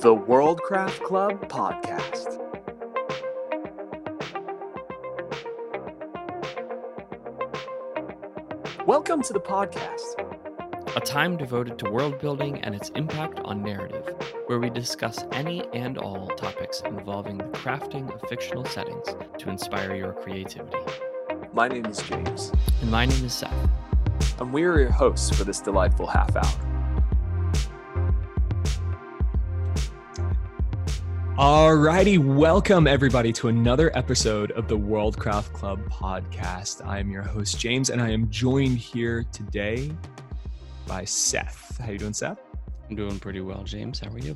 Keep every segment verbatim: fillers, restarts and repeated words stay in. the Worldcraft Club Podcast. Welcome to the podcast, a time devoted to world building and its impact on narrative, where we discuss any and all topics involving the crafting of fictional settings to inspire your creativity. My name is James. And my name is Seth. And we are your hosts for this delightful half hour. Alrighty, welcome everybody to another episode of the Worldcraft Club Podcast. I am your host, James, and I am joined here today by Seth. How you doing, Seth? I'm doing pretty well, James. How are you?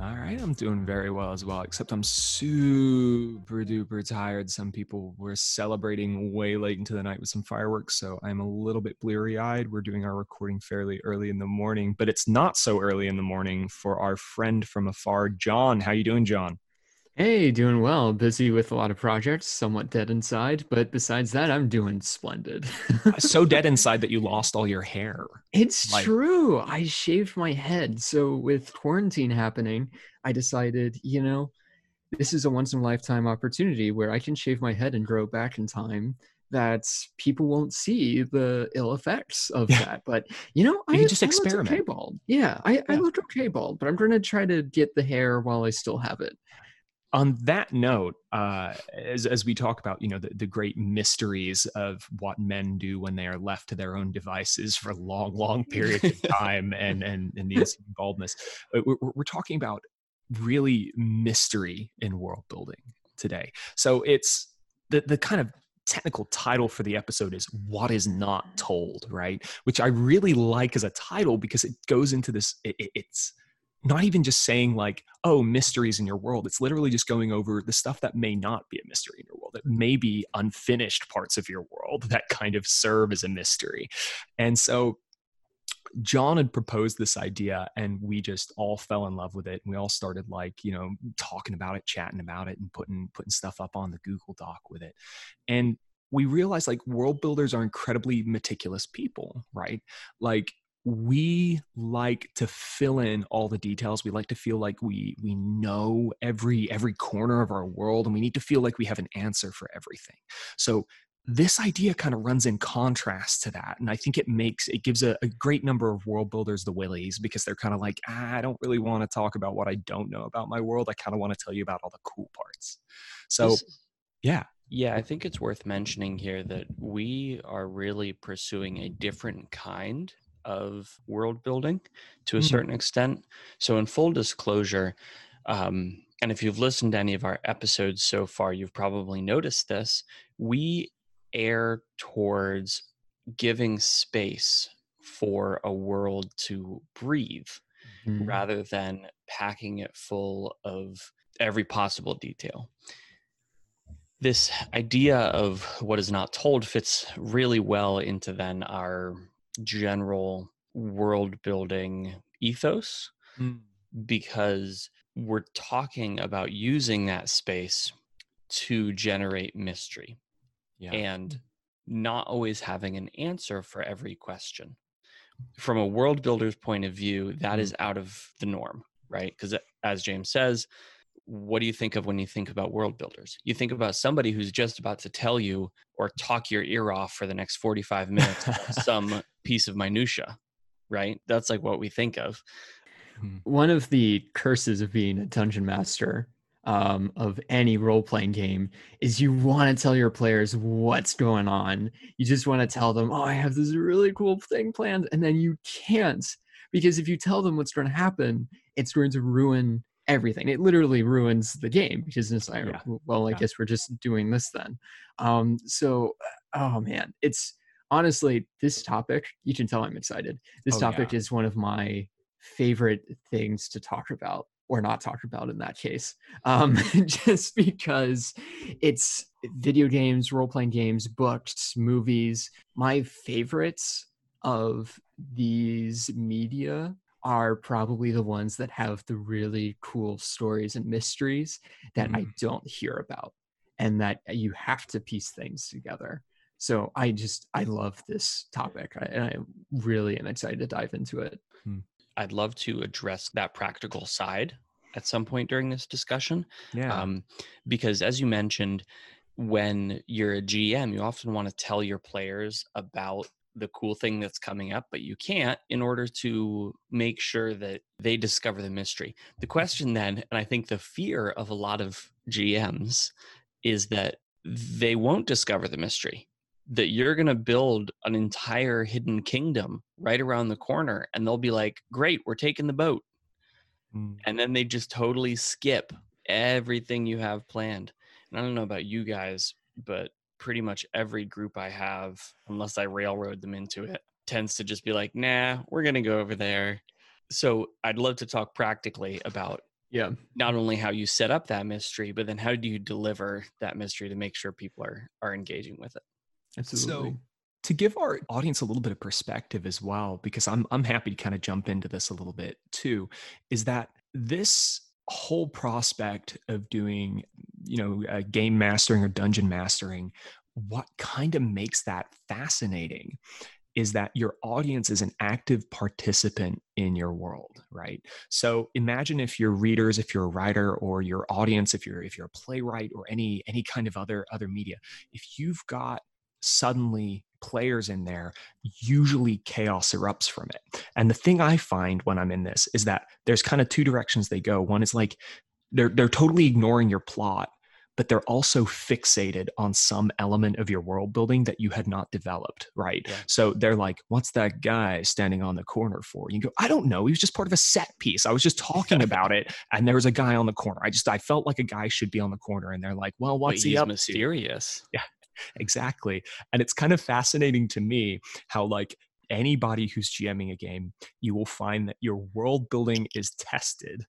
All right, I'm doing very well as well, except I'm super duper tired. Some people were celebrating way late into the night with some fireworks, so I'm a little bit bleary-eyed. We're doing our recording fairly early in the morning, but it's not so early in the morning for our friend from afar, John. How you doing, John? Hey, doing well. Busy with a lot of projects, somewhat dead inside, but besides that, I'm doing splendid. So dead inside that you lost all your hair. It's like, true. I shaved my head. So with quarantine happening, I decided, you know, this is a once-in-a-lifetime opportunity where I can shave my head and grow back in time. That people won't see the ill effects of yeah. that. But, you know, you I, just I experiment. looked okay bald. Yeah, I, yeah. I look okay bald, but I'm going to try to get the hair while I still have it. On that note, uh, as as we talk about, you know, the, the great mysteries of what men do when they are left to their own devices for long, long periods of time, and and and the baldness, we're, we're talking about really mystery in world building today. So it's the the kind of technical title for the episode is "What Is Not Told," right? Which I really like as a title because it goes into this. It, it, it's not even just saying like, oh, mysteries in your world. It's literally just going over the stuff that may not be a mystery in your world, that may be unfinished parts of your world that kind of serve as a mystery. And so John had proposed this idea and we just all fell in love with it. And we all started like, you know, talking about it, chatting about it, and putting putting stuff up on the Google Doc with it. And we realized like world builders are incredibly meticulous people, right? Like, we like to fill in all the details. We like to feel like we we know every every corner of our world, and we need to feel like we have an answer for everything. So this idea kind of runs in contrast to that. And I think it makes, it gives a, a great number of world builders the willies, because they're kind of like, ah, I don't really want to talk about what I don't know about my world. I kind of want to tell you about all the cool parts. So yeah. Yeah, I think it's worth mentioning here that we are really pursuing a different kind of world building to a certain mm-hmm. extent. So in full disclosure, um, and if you've listened to any of our episodes so far, you've probably noticed this, we err towards giving space for a world to breathe mm-hmm. rather than packing it full of every possible detail. This idea of what is not told fits really well into then our general world building ethos, mm. because we're talking about using that space to generate mystery yeah. and not always having an answer for every question. From a world builder's point of view, that is out of the norm, right? Because as James says, what do you think of when you think about world builders? You think about somebody who's just about to tell you or talk your ear off for the next forty-five minutes about some piece of minutia, right? That's like what we think of. One of the curses of being a dungeon master um, of any role-playing game is you want to tell your players what's going on. You just want to tell them, oh, I have this really cool thing planned. And then you can't, because if you tell them what's going to happen, it's going to ruin everything. It literally ruins the game, because it's like, yeah. well, I yeah. guess we're just doing this then. Um, so, oh man, it's honestly, this topic, you can tell I'm excited. This oh, topic yeah. is one of my favorite things to talk about, or not talk about in that case, um, just because it's video games, role-playing games, books, movies. My favorites of these media are probably the ones that have the really cool stories and mysteries that mm. I don't hear about, and that you have to piece things together. So I just, I love this topic, and I really am excited to dive into it. I'd love to address that practical side at some point during this discussion. Yeah. Um, because as you mentioned, when you're a G M, you often want to tell your players about the cool thing that's coming up, but you can't, in order to make sure that they discover the mystery. The question then, and I think the fear of a lot of G Ms, is that they won't discover the mystery, that you're going to build an entire hidden kingdom right around the corner, and they'll be like, great, we're taking the boat. Mm. And then they just totally skip everything you have planned. And I don't know about you guys, but pretty much every group I have, unless I railroad them into it, tends to just be like, nah, we're going to go over there. So I'd love to talk practically about yeah, not only how you set up that mystery, but then how do you deliver that mystery to make sure people are are engaging with it? Absolutely. So to give our audience a little bit of perspective as well, because I'm I'm happy to kind of jump into this a little bit too, is that this whole prospect of doing, you know, uh, game mastering or dungeon mastering, what kind of makes that fascinating is that your audience is an active participant in your world, right? So imagine if your readers, if you're a writer, or your audience, if you're if you're a playwright or any any kind of other other media, if you've got suddenly players in there, usually chaos erupts from it. And the thing I find when I'm in this is that there's kind of two directions they go. One is like they're they're totally ignoring your plot, but they're also fixated on some element of your world building that you had not developed, right? Yeah. So they're like, what's that guy standing on the corner for? You go, I don't know. He was just part of a set piece. I was just talking about it, and there was a guy on the corner. I just, I felt like a guy should be on the corner, and they're like, well, what's he up to? He's mysterious. Yeah, exactly. And it's kind of fascinating to me how, like, anybody who's GMing a game, you will find that your world building is tested,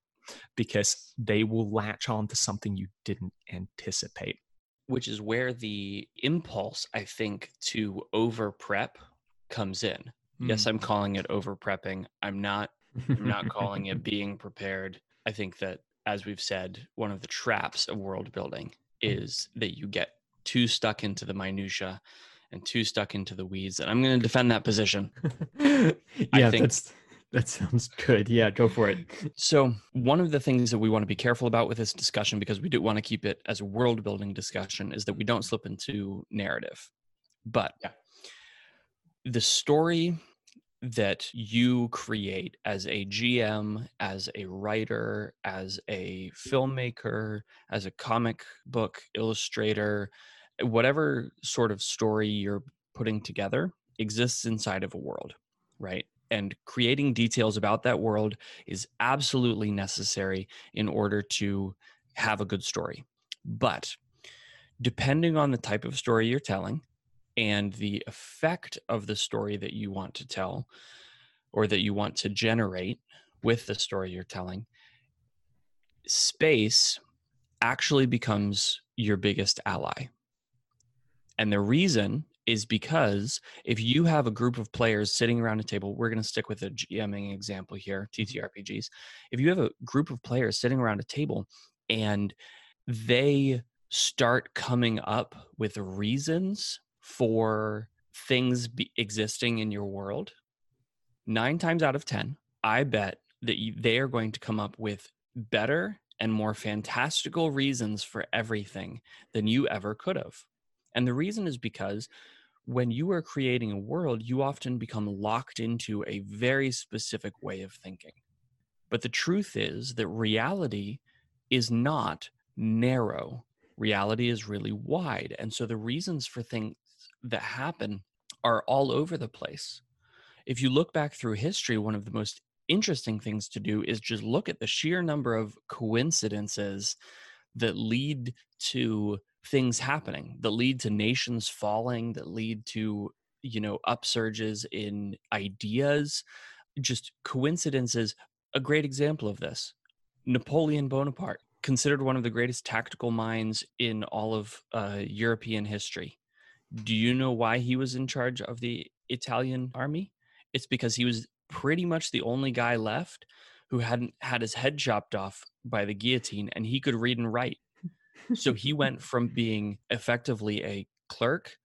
because they will latch on to something you didn't anticipate. Which is where the impulse, I think, to over prep comes in. Mm. Yes, I'm calling it over prepping. I'm not, I'm not calling it being prepared. I think that, as we've said, one of the traps of world building is that you get too stuck into the minutia and too stuck into the weeds. And I'm going to defend that position. yeah, I think that's... That sounds good. Yeah, go for it. So one of the things that we want to be careful about with this discussion, because we do want to keep it as a world-building discussion, is that we don't slip into narrative. But yeah. The story that you create as a G M, as a writer, as a filmmaker, as a comic book illustrator, whatever sort of story you're putting together exists inside of a world, right? And creating details about that world is absolutely necessary in order to have a good story. But depending on the type of story you're telling and the effect of the story that you want to tell, or that you want to generate with the story you're telling, space actually becomes your biggest ally. And the reason is because if you have a group of players sitting around a table, we're going to stick with a GMing example here, T T R P Gs. If you have a group of players sitting around a table and they start coming up with reasons for things be existing in your world, nine times out of ten, I bet that you, they are going to come up with better and more fantastical reasons for everything than you ever could have. And the reason is because when you are creating a world, you often become locked into a very specific way of thinking. But the truth is that reality is not narrow. Reality is really wide. And so the reasons for things that happen are all over the place. If you look back through history, one of the most interesting things to do is just look at the sheer number of coincidences that lead to things happening, that lead to nations falling, that lead to, you know, upsurges in ideas, just coincidences. A great example of this, Napoleon Bonaparte, considered one of the greatest tactical minds in all of uh, European history. Do you know why he was in charge of the Italian army? It's because he was pretty much the only guy left who hadn't had his head chopped off by the guillotine, and he could read and write. So he went from being effectively a clerk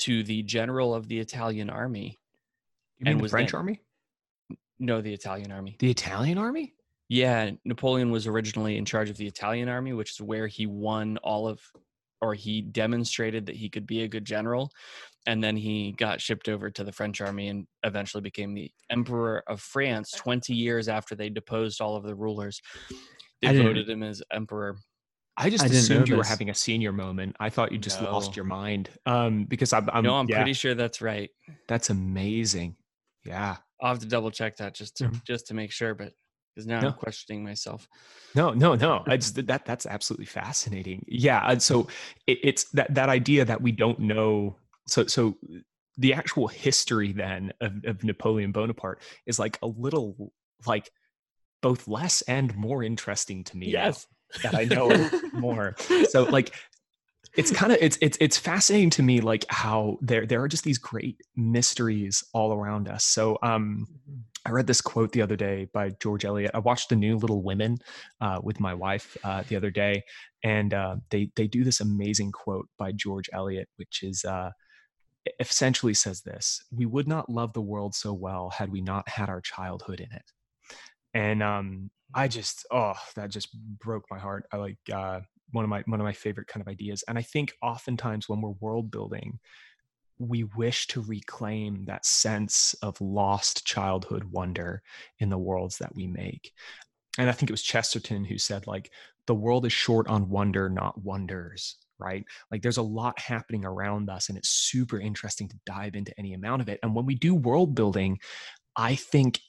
to the general of the Italian army. You mean the French army? No, the Italian army. The Italian army? Yeah, Napoleon was originally in charge of the Italian army, which is where he won all of, or he demonstrated that he could be a good general. And then he got shipped over to the French army and eventually became the Emperor of France twenty years after they deposed all of the rulers. They voted him as emperor. I just I assumed you were having a senior moment. I thought you just no. lost your mind. Um, because I'm, I'm No, I'm yeah. pretty sure that's right. That's amazing. Yeah. I'll have to double check that just to, mm-hmm. just to make sure, but because now no. I'm questioning myself. No, no, no. I just, that that's absolutely fascinating. Yeah. And so it, it's that, that idea that we don't know. So, so the actual history then of, of Napoleon Bonaparte is like a little, like both less and more interesting to me. Yes. That I know more. So like, it's kind of, it's, it's, it's fascinating to me, like how there, there are just these great mysteries all around us. So, um, I read this quote the other day by George Eliot. I watched the new Little Women, uh, with my wife, uh, the other day. And, uh, they, they do this amazing quote by George Eliot, which is, uh, essentially says this: we would not love the world so well had we not had our childhood in it. And, um, I just, oh, that just broke my heart. I like uh, one of my one of my favorite kind of ideas. And I think oftentimes when we're world building, we wish to reclaim that sense of lost childhood wonder in the worlds that we make. And I think it was Chesterton who said, like, the world is short on wonder, not wonders, right? Like there's a lot happening around us and it's super interesting to dive into any amount of it. And when we do world building, I think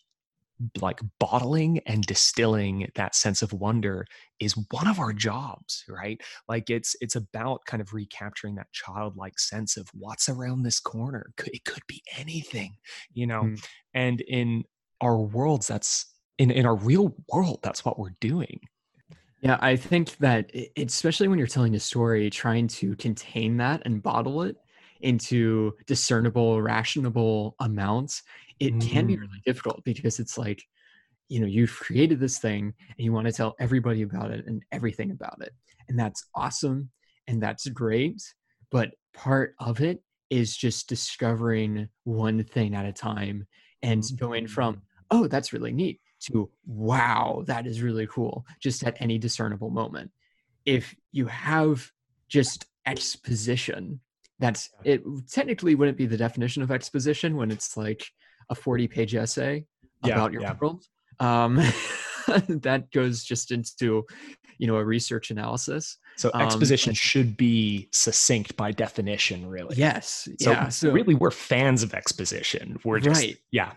like bottling and distilling that sense of wonder is one of our jobs, right? Like it's, it's about kind of recapturing that childlike sense of what's around this corner. It could be anything, you know? Mm. And in our worlds, that's in, in our real world, that's what we're doing. Yeah. I think that it, especially when you're telling a story, trying to contain that and bottle it into discernible, rationable amounts, it can be really difficult because it's like, you know, you've created this thing and you want to tell everybody about it and everything about it. And that's awesome. And that's great. But part of it is just discovering one thing at a time and going from, oh, that's really neat to, wow, that is really cool. Just at any discernible moment. If you have just exposition, that's it technically wouldn't be the definition of exposition when it's like a forty page essay yeah, about your yeah. world. Um, that goes just into, you know, a research analysis. So exposition um, should be succinct by definition, really. Yes. So yeah. So really we're fans of exposition. We're just, right. yeah.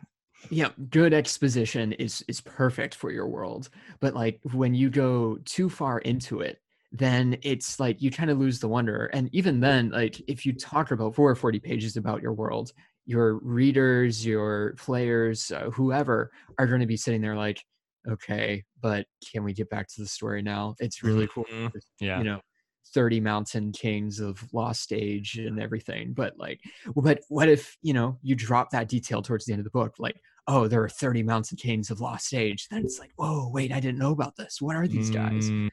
Yeah. Good exposition is, is perfect for your world. But like when you go too far into it, then it's like you kind of lose the wonder. And even then, like if you talk about four or forty pages about your world, your readers, your players, uh, whoever are going to be sitting there like, okay, but can we get back to the story now? It's really cool. Mm-hmm. Yeah. You know, thirty mountain kings of lost age and everything. But like, but what if, you know, you drop that detail towards the end of the book? Like, oh, there are thirty mountain kings of lost age. Then it's like, whoa, wait, I didn't know about this. What are these guys? Mm-hmm.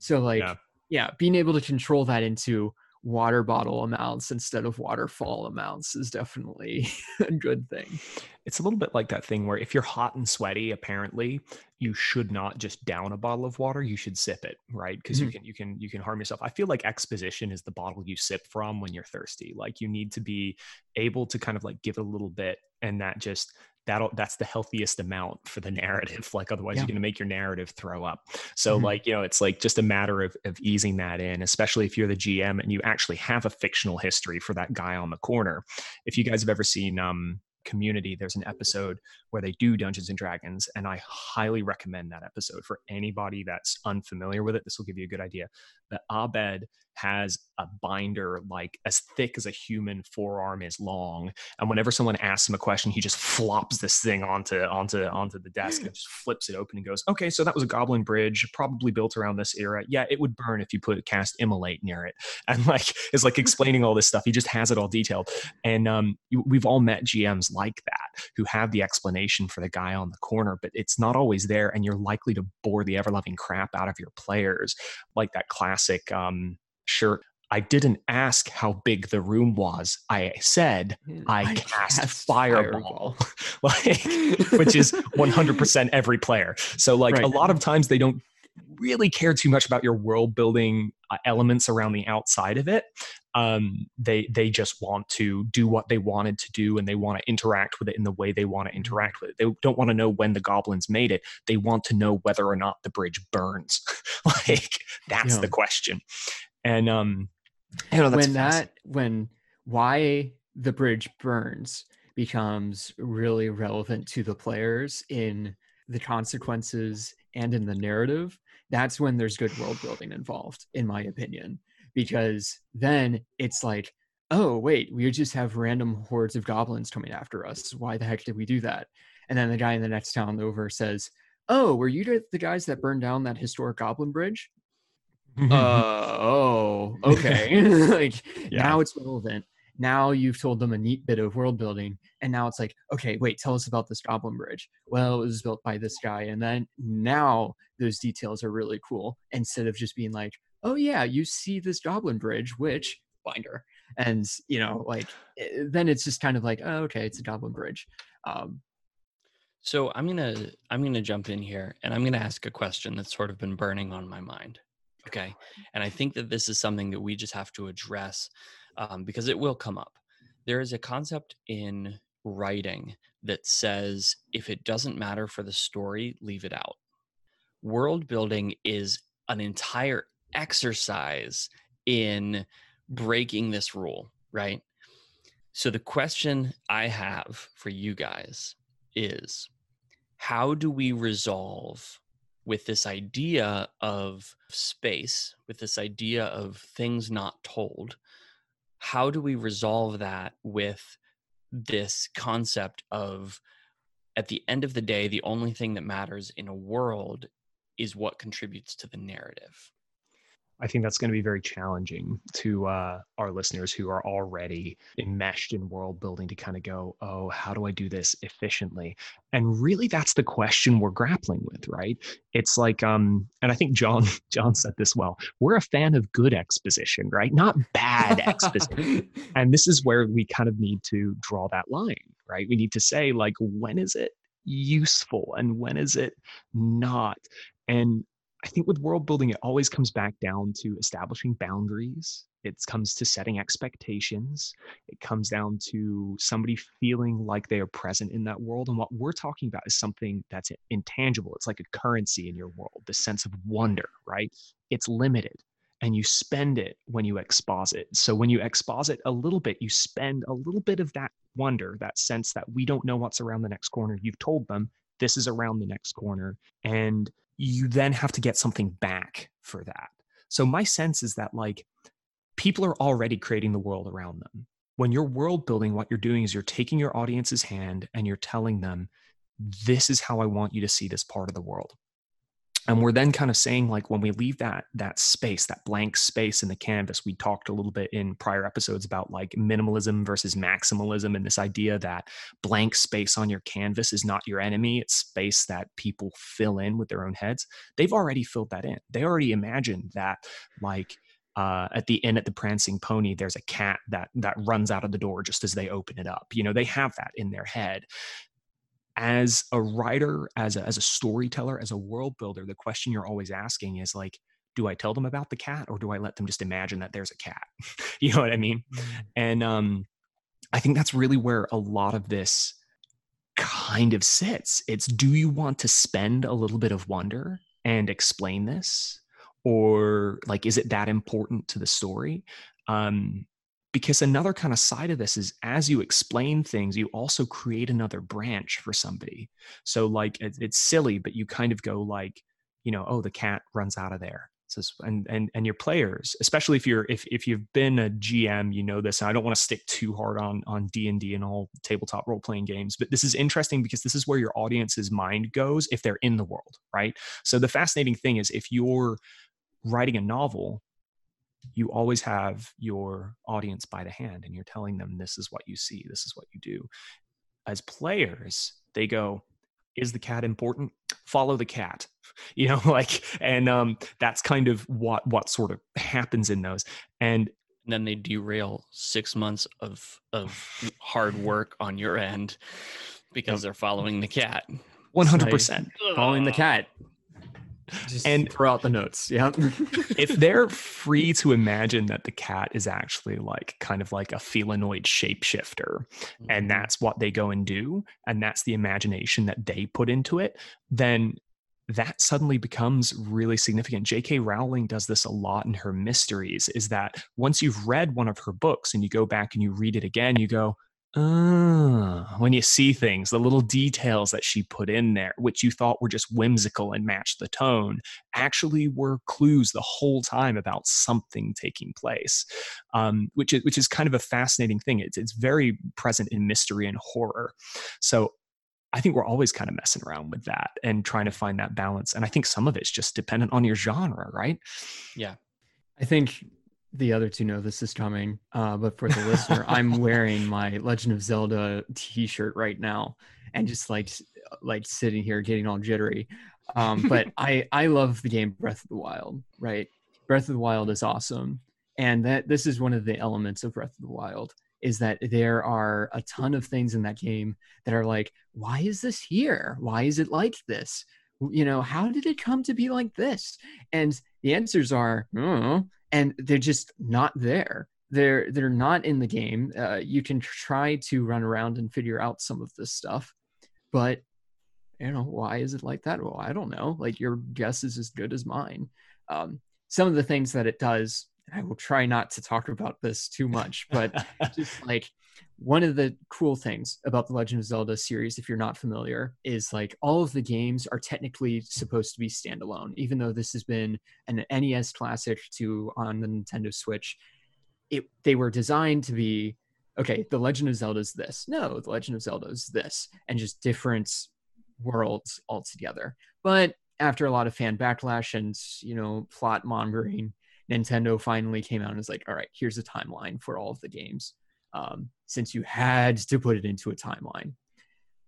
So like, yeah. yeah, being able to control that into water bottle amounts instead of waterfall amounts is definitely a good thing. It's a little bit like that thing where if you're hot and sweaty, apparently you should not just down a bottle of water, you should sip it, right? Because mm-hmm. you can you can you can harm yourself. I feel like exposition is the bottle you sip from when you're thirsty. Like you need to be able to kind of like give it a little bit, and that just that'll that's the healthiest amount for the narrative. Like otherwise yeah. you're going to make your narrative throw up. So mm-hmm. like, you know, it's like just a matter of, of easing that in, especially if you're the G M and you actually have a fictional history for that guy on the corner. If you guys have ever seen um, Community, there's an episode where they do Dungeons and Dragons. And I highly recommend that episode for anybody that's unfamiliar with it. This will give you a good idea. But Abed has a binder like as thick as a human forearm is long. And whenever someone asks him a question, he just flops this thing onto onto onto the desk and just flips it open and goes, okay, so that was a goblin bridge, probably built around this era. Yeah, it would burn if you put cast immolate near it. And like is like explaining all this stuff. He just has it all detailed. And um, we've all met G Ms like that who have the explanation for the guy on the corner, but it's not always there, and you're likely to bore the ever-loving crap out of your players. Like that classic um, Sure. I didn't ask how big the room was. I said, I, I cast, cast fireball. fireball. like, which is one hundred percent every player. So like right. a lot of times they don't really care too much about your world building uh, elements around the outside of it. Um, they, they just want to do what they wanted to do, and they want to interact with it in the way they want to interact with it. They don't want to know when the goblins made it. They want to know whether or not the bridge burns. Like that's yeah. the question. And, um, I don't know, that's when that, when, why the bridge burns becomes really relevant to the players in the consequences and in the narrative, that's when there's good world building involved, in my opinion, because then it's like, oh, wait, we just have random hordes of goblins coming after us. Why the heck did we do that? And then the guy in the next town over says, oh, were you the guys that burned down that historic goblin bridge? uh, oh, okay. Like yeah. Now it's relevant. Now you've told them a neat bit of world building, and now it's like, okay, wait, tell us about this goblin bridge. Well, it was built by this guy, and then now those details are really cool, instead of just being like, oh yeah, you see this goblin bridge, which binder, and you know, like then it's just kind of like, oh, okay, it's a goblin bridge. Um, so I'm gonna I'm gonna jump in here, and I'm gonna ask a question that's sort of been burning on my mind. Okay, and I think that this is something that we just have to address. Um, because it will come up. There is a concept in writing that says, if it doesn't matter for the story, leave it out. World building is an entire exercise in breaking this rule, right? So the question I have for you guys is, how do we resolve with this idea of space, with this idea of things not told? How do we resolve that with this concept of, at the end of the day, the only thing that matters in a world is what contributes to the narrative? I think that's going to be very challenging to uh, our listeners who are already enmeshed in world building to kind of go, oh, how do I do this efficiently? And really, that's the question we're grappling with, right? It's like, um, and I think John John said this well, we're a fan of good exposition, right? Not bad exposition. And this is where we kind of need to draw that line, right? We need to say, like, when is it useful and when is it not? And I think with world building, it always comes back down to establishing boundaries. It comes to setting expectations. It comes down to somebody feeling like they are present in that world. And what we're talking about is something that's intangible. It's like a currency in your world, the sense of wonder, right? It's limited, and you spend it when you exposit. So when you exposit a little bit, you spend a little bit of that wonder, that sense that we don't know what's around the next corner. You've told them this is around the next corner, and you then have to get something back for that. So my sense is that, like, people are already creating the world around them. When you're world building, what you're doing is you're taking your audience's hand and you're telling them, this is how I want you to see this part of the world. And we're then kind of saying, like, when we leave that that space, that blank space in the canvas, we talked a little bit in prior episodes about, like, minimalism versus maximalism, and this idea that blank space on your canvas is not your enemy. It's space that people fill in with their own heads. They've already filled that in. They already imagined that, like, uh, at the Inn at the Prancing Pony, there's a cat that that runs out of the door just as they open it up. You know, they have that in their head. As a writer, as a, as a storyteller, as a world builder, the question you're always asking is, like, do I tell them about the cat, or do I let them just imagine that there's a cat? You know what I mean? Mm-hmm. And um, I think that's really where a lot of this kind of sits. It's, do you want to spend a little bit of wonder and explain this? Or, like, is it that important to the story? Um, Because another kind of side of this is, as you explain things, you also create another branch for somebody. So, like, it's silly, but you kind of go, like, you know, oh, the cat runs out of there. So, and and and your players, especially if you're if if you've been a G M, you know this. And I don't want to stick too hard on on D and D and all tabletop role playing games, but this is interesting because this is where your audience's mind goes if they're in the world, right? So the fascinating thing is, if you're writing a novel, you always have your audience by the hand and you're telling them, this is what you see, this is what you do. As players, they go, is the cat important? Follow the cat, you know, like, and um, that's kind of what, what sort of happens in those. And, and then they derail six months of, of hard work on your end because they're following the cat. one hundred percent like, following the cat. Just and throw out the notes. Yeah. If they're free to imagine that the cat is actually like kind of like a felinoid shapeshifter, mm-hmm. and that's what they go and do, and that's the imagination that they put into it, then that suddenly becomes really significant. J K. Rowling does this a lot in her mysteries, is that once you've read one of her books and you go back and you read it again, you go, oh, when you see things, the little details that she put in there, which you thought were just whimsical and matched the tone, actually were clues the whole time about something taking place, um, which is which is kind of a fascinating thing. It's, it's very present in mystery and horror. So I think we're always kind of messing around with that and trying to find that balance. And I think some of it's just dependent on your genre, right? Yeah. I think the other two know this is coming, uh, but for the listener, I'm wearing my Legend of Zelda t-shirt right now and just like like sitting here getting all jittery. Um, but I, I love the game Breath of the Wild, right? Breath of the Wild is awesome. And that this is one of the elements of Breath of the Wild, is that there are a ton of things in that game that are like, why is this here? Why is it like this? You know, how did it come to be like this? And the answers are, I don't know. And they're just not there. They're, they're not in the game. Uh, you can try to run around and figure out some of this stuff, but you know, why is it like that? Well, I don't know. Like, your guess is as good as mine. Um, some of the things that it does, I will try not to talk about this too much, but just like one of the cool things about the Legend of Zelda series, if you're not familiar, is like all of the games are technically supposed to be standalone, even though this has been an N E S classic to on the Nintendo Switch. It, they were designed to be, okay, the Legend of Zelda is this. No, the Legend of Zelda is this, and just different worlds altogether. But after a lot of fan backlash and, you know, plot mongering, Nintendo finally came out and was like, all right, here's a timeline for all of the games, um, since you had to put it into a timeline.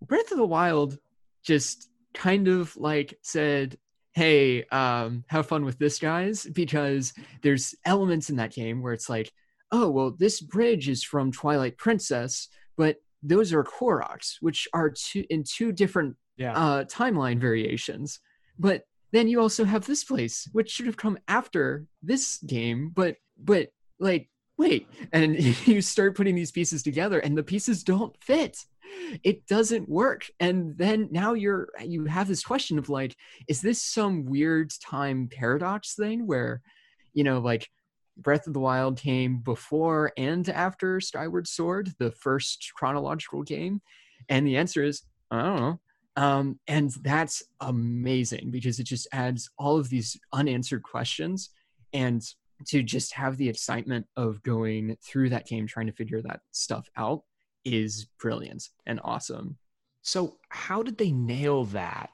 Breath of the Wild just kind of like said, hey, um, have fun with this, guys, because there's elements in that game where it's like, oh, well, this bridge is from Twilight Princess, but those are Koroks, which are two, in two different yeah. uh, timeline variations. But then you also have this place, which should have come after this game, but, but like, wait, and you start putting these pieces together and the pieces don't fit. It doesn't work. And then now you're, you have this question of like, is this some weird time paradox thing where, you know, like Breath of the Wild came before and after Skyward Sword, the first chronological game? And the answer is, I don't know. Um, and that's amazing because it just adds all of these unanswered questions, and to just have the excitement of going through that game, trying to figure that stuff out, is brilliant and awesome. So how did they nail that?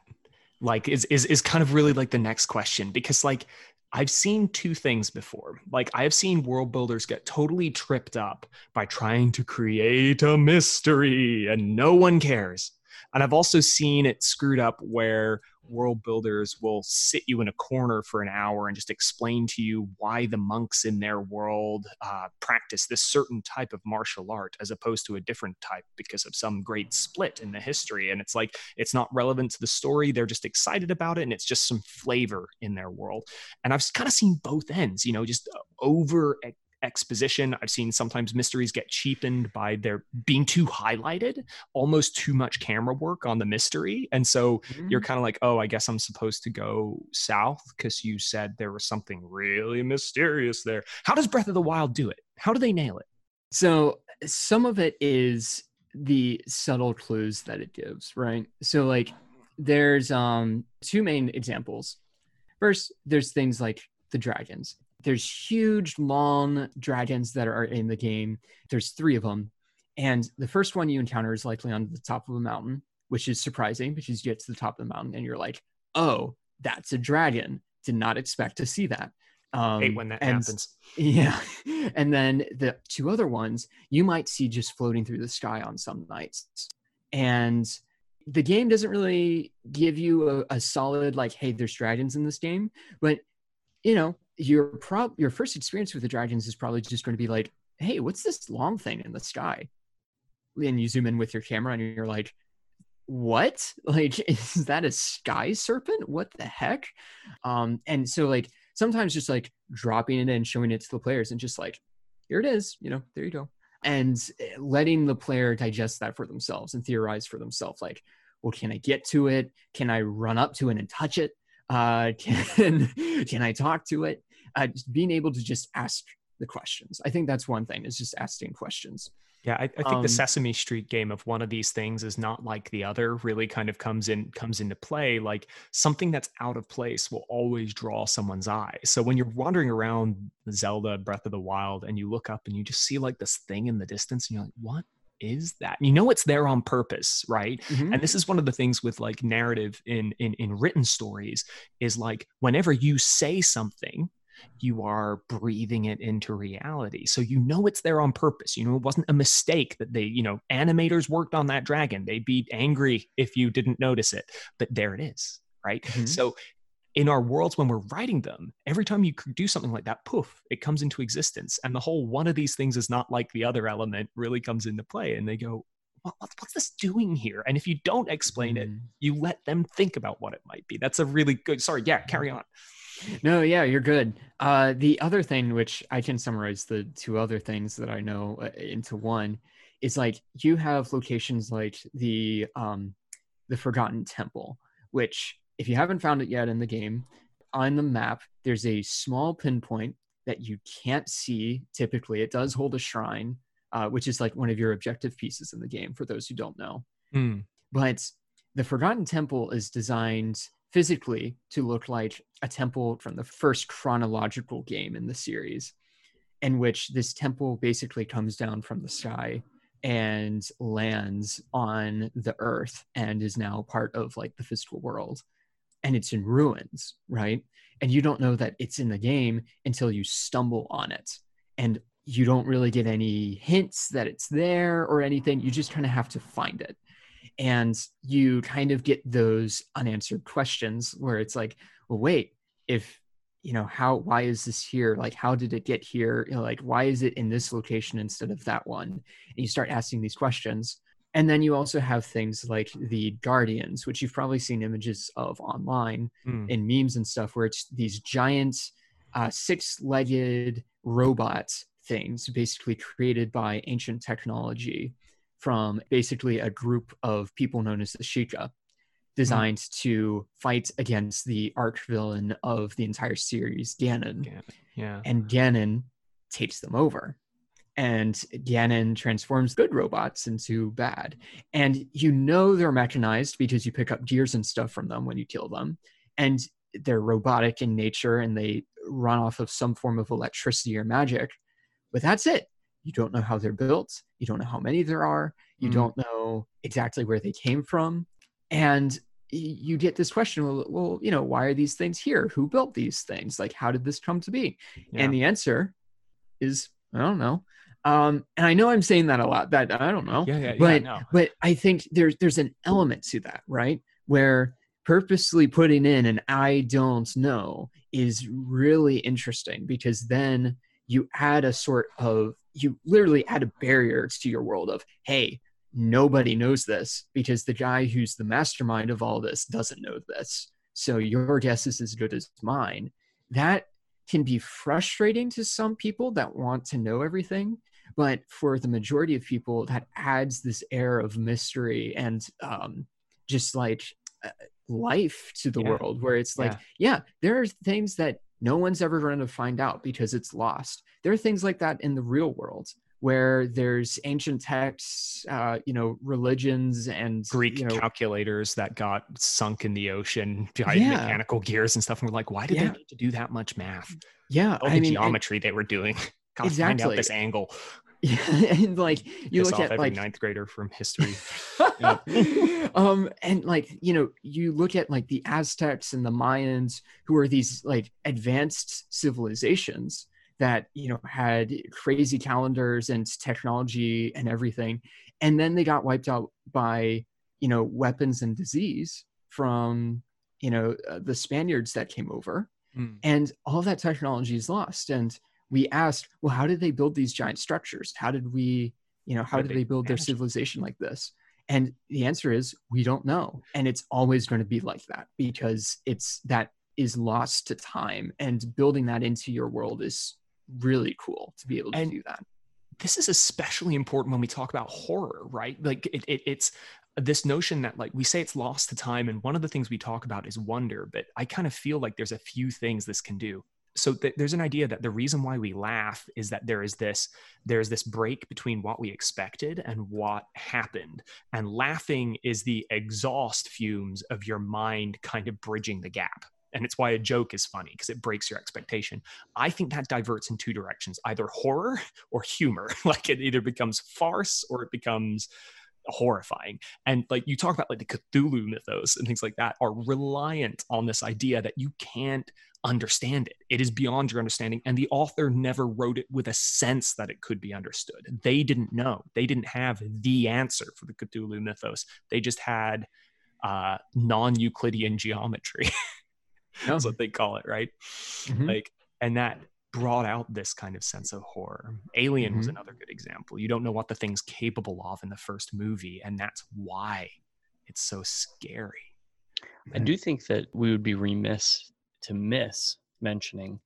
Like is, is, is kind of really like the next question, because like I've seen two things before. Like I've seen world builders get totally tripped up by trying to create a mystery and no one cares. And I've also seen it screwed up where world builders will sit you in a corner for an hour and just explain to you why the monks in their world uh, practice this certain type of martial art as opposed to a different type because of some great split in the history. And it's like, it's not relevant to the story. They're just excited about it. And it's just some flavor in their world. And I've kind of seen both ends, you know, just over exposition. I've seen sometimes mysteries get cheapened by their being too highlighted, almost too much camera work on the mystery. And so mm-hmm. you're kind of like, oh, I guess I'm supposed to go south because you said there was something really mysterious there. How does Breath of the Wild do it? How do they nail it? So some of it is the subtle clues that it gives, right? So like there's um, two main examples. First, there's things like the dragons. There's huge, long dragons that are in the game. There's three of them. And the first one you encounter is likely on the top of a mountain, which is surprising because you get to the top of the mountain and you're like, oh, that's a dragon. Did not expect to see that. Um, I hate when that and, happens. Yeah. And then the two other ones you might see just floating through the sky on some nights. And the game doesn't really give you a, a solid, like, hey, there's dragons in this game. But, you know, your prob your first experience with the dragons is probably just going to be like, hey, what's this long thing in the sky? And you zoom in with your camera and you're like, what? Like, is that a sky serpent? What the heck? Um, and so like, sometimes just like dropping it in, showing it to the players and just like, here it is, you know, there you go. And letting the player digest that for themselves and theorize for themselves. Like, well, can I get to it? Can I run up to it and touch it? Uh, can, can I talk to it? Uh, just being able to just ask the questions. I think that's one thing, is just asking questions. Yeah, I, I think um, the Sesame Street game of one of these things is not like the other really kind of comes in comes into play. Like, something that's out of place will always draw someone's eye. So when you're wandering around Zelda, Breath of the Wild, and you look up and you just see like this thing in the distance, and you're like, what is that? You know, it's there on purpose, right? Mm-hmm. And this is one of the things with like narrative in in in written stories, is like whenever you say something, you are breathing it into reality. So you know it's there on purpose. You know, it wasn't a mistake that they, you know, animators worked on that dragon. They'd be angry if you didn't notice it, but there it is, right? Mm-hmm. So in our worlds, when we're writing them, every time you do something like that, poof, it comes into existence. And the whole one of these things is not like the other element really comes into play. And they go, well, what's this doing here? And if you don't explain mm-hmm. it, you let them think about what it might be. That's a really good, sorry, yeah, carry on. No, yeah, you're good. Uh, the other thing, which I can summarize the two other things that I know uh, into one, is like you have locations like the um, the Forgotten Temple, which if you haven't found it yet in the game, on the map, there's a small pinpoint that you can't see typically. It does hold a shrine, uh, which is like one of your objective pieces in the game, for those who don't know. Mm. But the Forgotten Temple is designed physically to look like a temple from the first chronological game in the series, in which this temple basically comes down from the sky and lands on the earth and is now part of like the physical world, and it's in ruins, right? And you don't know that it's in the game until you stumble on it, and you don't really get any hints that it's there or anything. You just kind of have to find it. And you kind of get those unanswered questions where it's like, well, wait, if, you know, how, why is this here? Like, how did it get here? You know, like, why is it in this location instead of that one? And you start asking these questions. And then you also have things like the Guardians, which you've probably seen images of online mm. in memes and stuff, where it's these giant uh, six-legged robot things basically created by ancient technology from basically a group of people known as the Sheikah, designed mm. to fight against the arch-villain of the entire series, Ganon. Ganon. Yeah. And Ganon takes them over. And Ganon transforms good robots into bad. And you know they're mechanized because you pick up gears and stuff from them when you kill them. And they're robotic in nature, and they run off of some form of electricity or magic. But that's it. You don't know how they're built. You don't know how many there are. You mm. don't know exactly where they came from. And you get this question, well, well, you know, why are these things here? Who built these things? Like, how did this come to be? Yeah. And the answer is, I don't know. Um, and I know I'm saying that a lot, that I don't know. Yeah, yeah, but, yeah, no. But I think there's, there's an element to that, right? Where purposely putting in an I don't know is really interesting, because then you add a sort of, you literally add a barrier to your world of, hey, nobody knows this because the guy who's the mastermind of all this doesn't know this. So your guess is as good as mine. That can be frustrating to some people that want to know everything. But for the majority of people, that adds this air of mystery and um, just like uh, life to the yeah. world, where it's like, yeah. yeah, there are things that no one's ever going to find out because it's lost. There are things like that in the real world, where there's ancient texts, uh, you know, religions and Greek you know, calculators that got sunk in the ocean behind yeah. mechanical gears and stuff. And we're like, why did yeah. they need to do that much math? Yeah. All the I mean, geometry and, they were doing. God, exactly. Find out this angle. Yeah, and like you Piss look off at every like ninth grader from history. um, and like, you know, you look at like the Aztecs and the Mayans, who are these like advanced civilizations that, you know, had crazy calendars and technology and everything. And then they got wiped out by, you know, weapons and disease from, you know, uh, the Spaniards that came over mm. and all that technology is lost. And we asked, well, how did they build these giant structures? How did we, you know, how did they build their civilization like this? And the answer is we don't know. And it's always going to be like that, because it's that is lost to time, and building that into your world is really cool to be able to and do that. This is especially important when we talk about horror, right? Like it, it, it's this notion that like we say it's lost to time. And one of the things we talk about is wonder, but I kind of feel like there's a few things this can do. So th- there's an idea that the reason why we laugh is that there is this there is this break between what we expected and what happened. And laughing is the exhaust fumes of your mind kind of bridging the gap. And it's why a joke is funny, because it breaks your expectation. I think that diverts in two directions, either horror or humor. Like it either becomes farce or it becomes horrifying. And like you talk about like the Cthulhu mythos and things like that are reliant on this idea that you can't understand it. It is beyond your understanding. And the author never wrote it with a sense that it could be understood. They didn't know. They didn't have the answer for the Cthulhu mythos. They just had uh, non-Euclidean geometry. That's what they call it, right? Mm-hmm. Like, and that brought out this kind of sense of horror. Alien mm-hmm. was another good example. You don't know what the thing's capable of in the first movie, and that's why it's so scary. I do think that we would be remiss to miss mentioning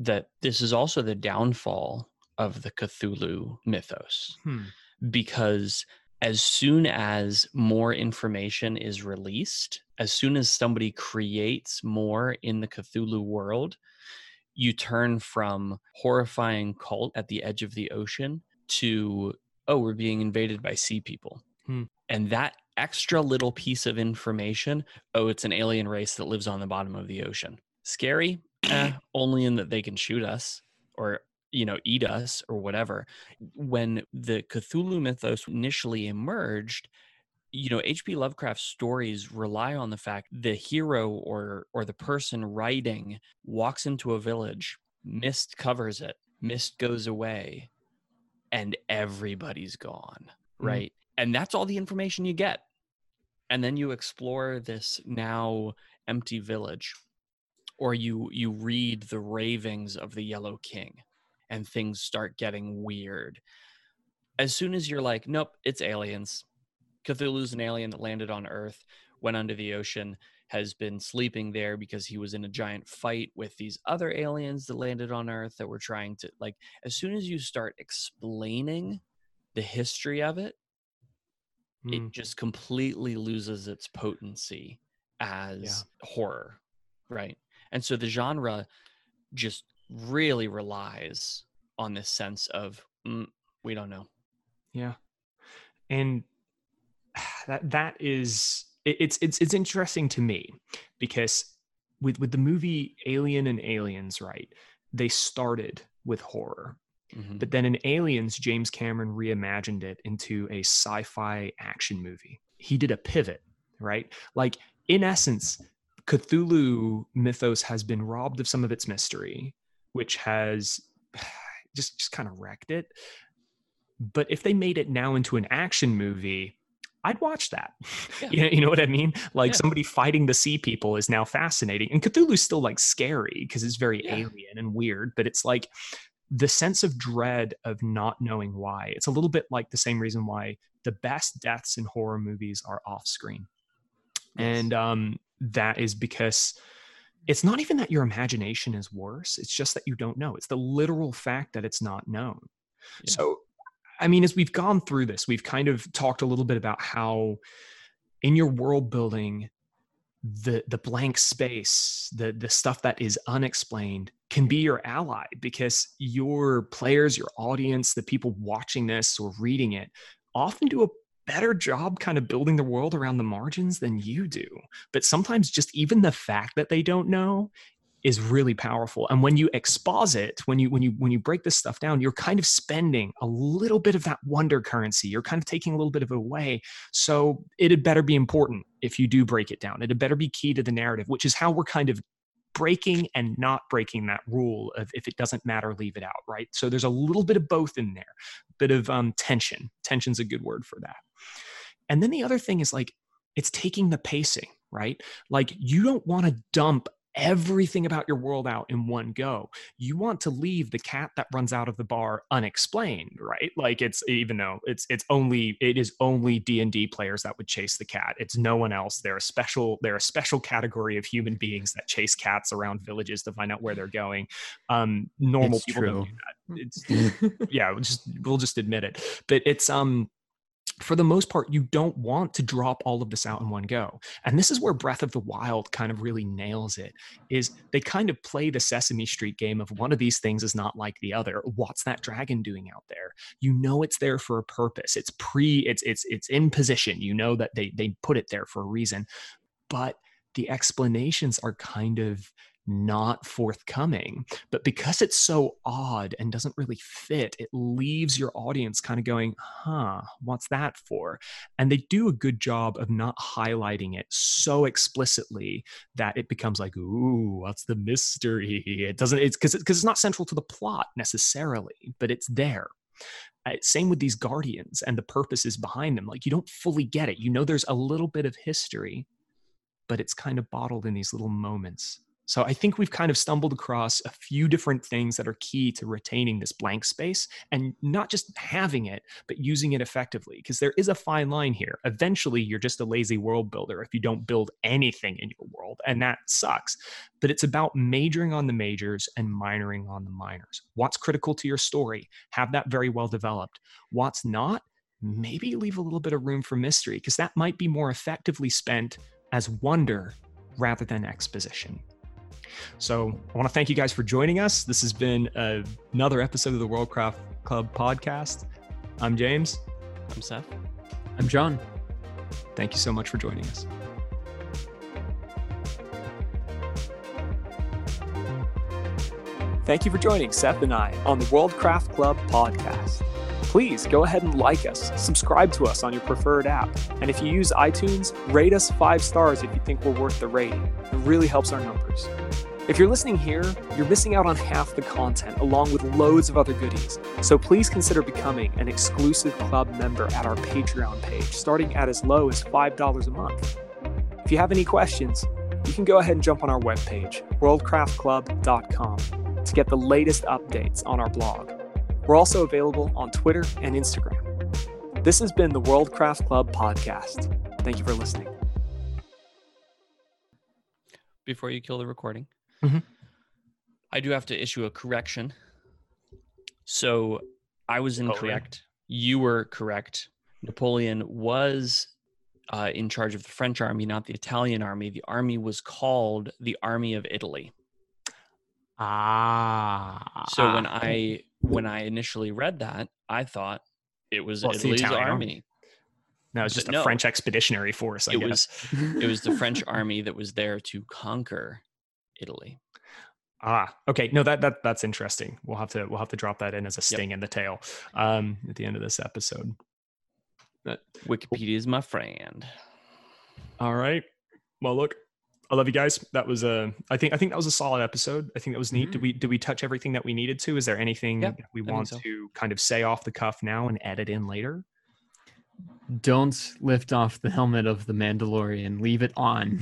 that this is also the downfall of the Cthulhu mythos, hmm. because as soon as more information is released, as soon as somebody creates more in the Cthulhu world, you turn from horrifying cult at the edge of the ocean to, oh, we're being invaded by sea people. Hmm. And that extra little piece of information, oh, it's an alien race that lives on the bottom of the ocean. Scary? eh, only in that they can shoot us or, you know, eat us or whatever. When the Cthulhu mythos initially emerged, you know, H P Lovecraft's stories rely on the fact the hero or or the person writing walks into a village, mist covers it, mist goes away, and everybody's gone, right? Mm-hmm. And that's all the information you get. And then you explore this now empty village, or you you read the ravings of the Yellow King, and things start getting weird. As soon as you're like, nope, it's aliens. Cthulhu's an alien that landed on Earth, went under the ocean, has been sleeping there because he was in a giant fight with these other aliens that landed on Earth that were trying to, like, as soon as you start explaining the history of it, mm. it just completely loses its potency as yeah. horror, right? And so the genre just really relies on this sense of, mm, we don't know. Yeah. And That that is it's it's it's interesting to me, because with with the movie Alien and Aliens, right? They started with horror, mm-hmm. but then in Aliens, James Cameron reimagined it into a sci-fi action movie. He did a pivot, right? Like in essence, Cthulhu mythos has been robbed of some of its mystery, which has just just kind of wrecked it. But if they made it now into an action movie, I'd watch that. Yeah. You know, you know what I mean? Like yeah. somebody fighting the sea people is now fascinating. And Cthulhu's still like scary because it's very yeah. alien and weird, but it's like the sense of dread of not knowing why. It's a little bit like the same reason why the best deaths in horror movies are off screen. Yes. And um, that is because it's not even that your imagination is worse. It's just that you don't know. It's the literal fact that it's not known. Yes. So I mean, as we've gone through this, we've kind of talked a little bit about how in your world building, the the blank space, the the stuff that is unexplained can be your ally, because your players, your audience, the people watching this or reading it often do a better job kind of building the world around the margins than you do. But sometimes just even the fact that they don't know is really powerful. And when you exposit, when you when you when you break this stuff down, you're kind of spending a little bit of that wonder currency. You're kind of taking a little bit of it away. So it had better be important if you do break it down. It had better be key to the narrative, which is how we're kind of breaking and not breaking that rule of if it doesn't matter, leave it out, right? So there's a little bit of both in there, a bit of um, tension. Tension's a good word for that. And then the other thing is like, it's taking the pacing, right? Like you don't want to dump everything about your world out in one go. You want to leave the cat that runs out of the bar unexplained, right? Like, it's, even though it's it's only it is only D and D players that would chase the cat. It's no one else. They're a special they're a special category of human beings that chase cats around villages to find out where they're going. Um, normal it's people true. Don't do that. It's, yeah, we'll just we'll just admit it. But it's um. for the most part, you don't want to drop all of this out in one go. And this is where Breath of the Wild kind of really nails it, is they kind of play the Sesame Street game of one of these things is not like the other. What's that dragon doing out there? You know it's there for a purpose. It's pre, it's it's it's in position. You know that they they put it there for a reason. But the explanations are kind of not forthcoming, but because it's so odd and doesn't really fit, it leaves your audience kind of going, huh, what's that for? And they do a good job of not highlighting it so explicitly that it becomes like, ooh, what's the mystery? It doesn't, it's because it, it's not central to the plot necessarily, but it's there. Uh, same with these guardians and the purposes behind them. Like, you don't fully get it. You know, there's a little bit of history, but it's kind of bottled in these little moments. So I think we've kind of stumbled across a few different things that are key to retaining this blank space and not just having it, but using it effectively, because there is a fine line here. Eventually, you're just a lazy world builder if you don't build anything in your world, and that sucks. But it's about majoring on the majors and minoring on the minors. What's critical to your story? Have that very well developed. What's not? Maybe leave a little bit of room for mystery, because that might be more effectively spent as wonder rather than exposition. So I want to thank you guys for joining us. This has been uh, another episode of the Worldcraft Club podcast. I'm James. I'm Seth. I'm John. Thank you so much for joining us. Thank you for joining Seth and I on the Worldcraft Club podcast. Please go ahead and like us, subscribe to us on your preferred app, and if you use iTunes, rate us five stars if you think we're worth the rating. It really helps our numbers. If you're listening here, you're missing out on half the content, along with loads of other goodies, so please consider becoming an exclusive club member at our Patreon page, starting at as low as five dollars a month. If you have any questions, you can go ahead and jump on our webpage, world craft club dot com, to get the latest updates on our blog. We're also available on Twitter and Instagram. This has been the Worldcraft Club podcast. Thank you for listening. Before you kill the recording, mm-hmm. I do have to issue a correction. So I was incorrect. Oh, yeah. You were correct. Napoleon was uh, in charge of the French army, not the Italian army. The army was called the Army of Italy. Ah. So when I... When I initially read that, I thought it was well, Italy's the Italian army. No, it was just but a no, French expeditionary force, I it guess. Was, it was the French army that was there to conquer Italy. Ah, okay. No, that that that's interesting. We'll have to we'll have to drop that in as a sting yep. in the tail um, at the end of this episode. That, Wikipedia is my friend. All right. Well, look. I love you guys. That was a, I think, I think that was a solid episode. I think that was neat. Mm-hmm. Did we, did we touch everything that we needed to? Is there anything yeah, that we I want so. to kind of say off the cuff now and edit in later? Don't lift off the helmet of the Mandalorian. Leave it on.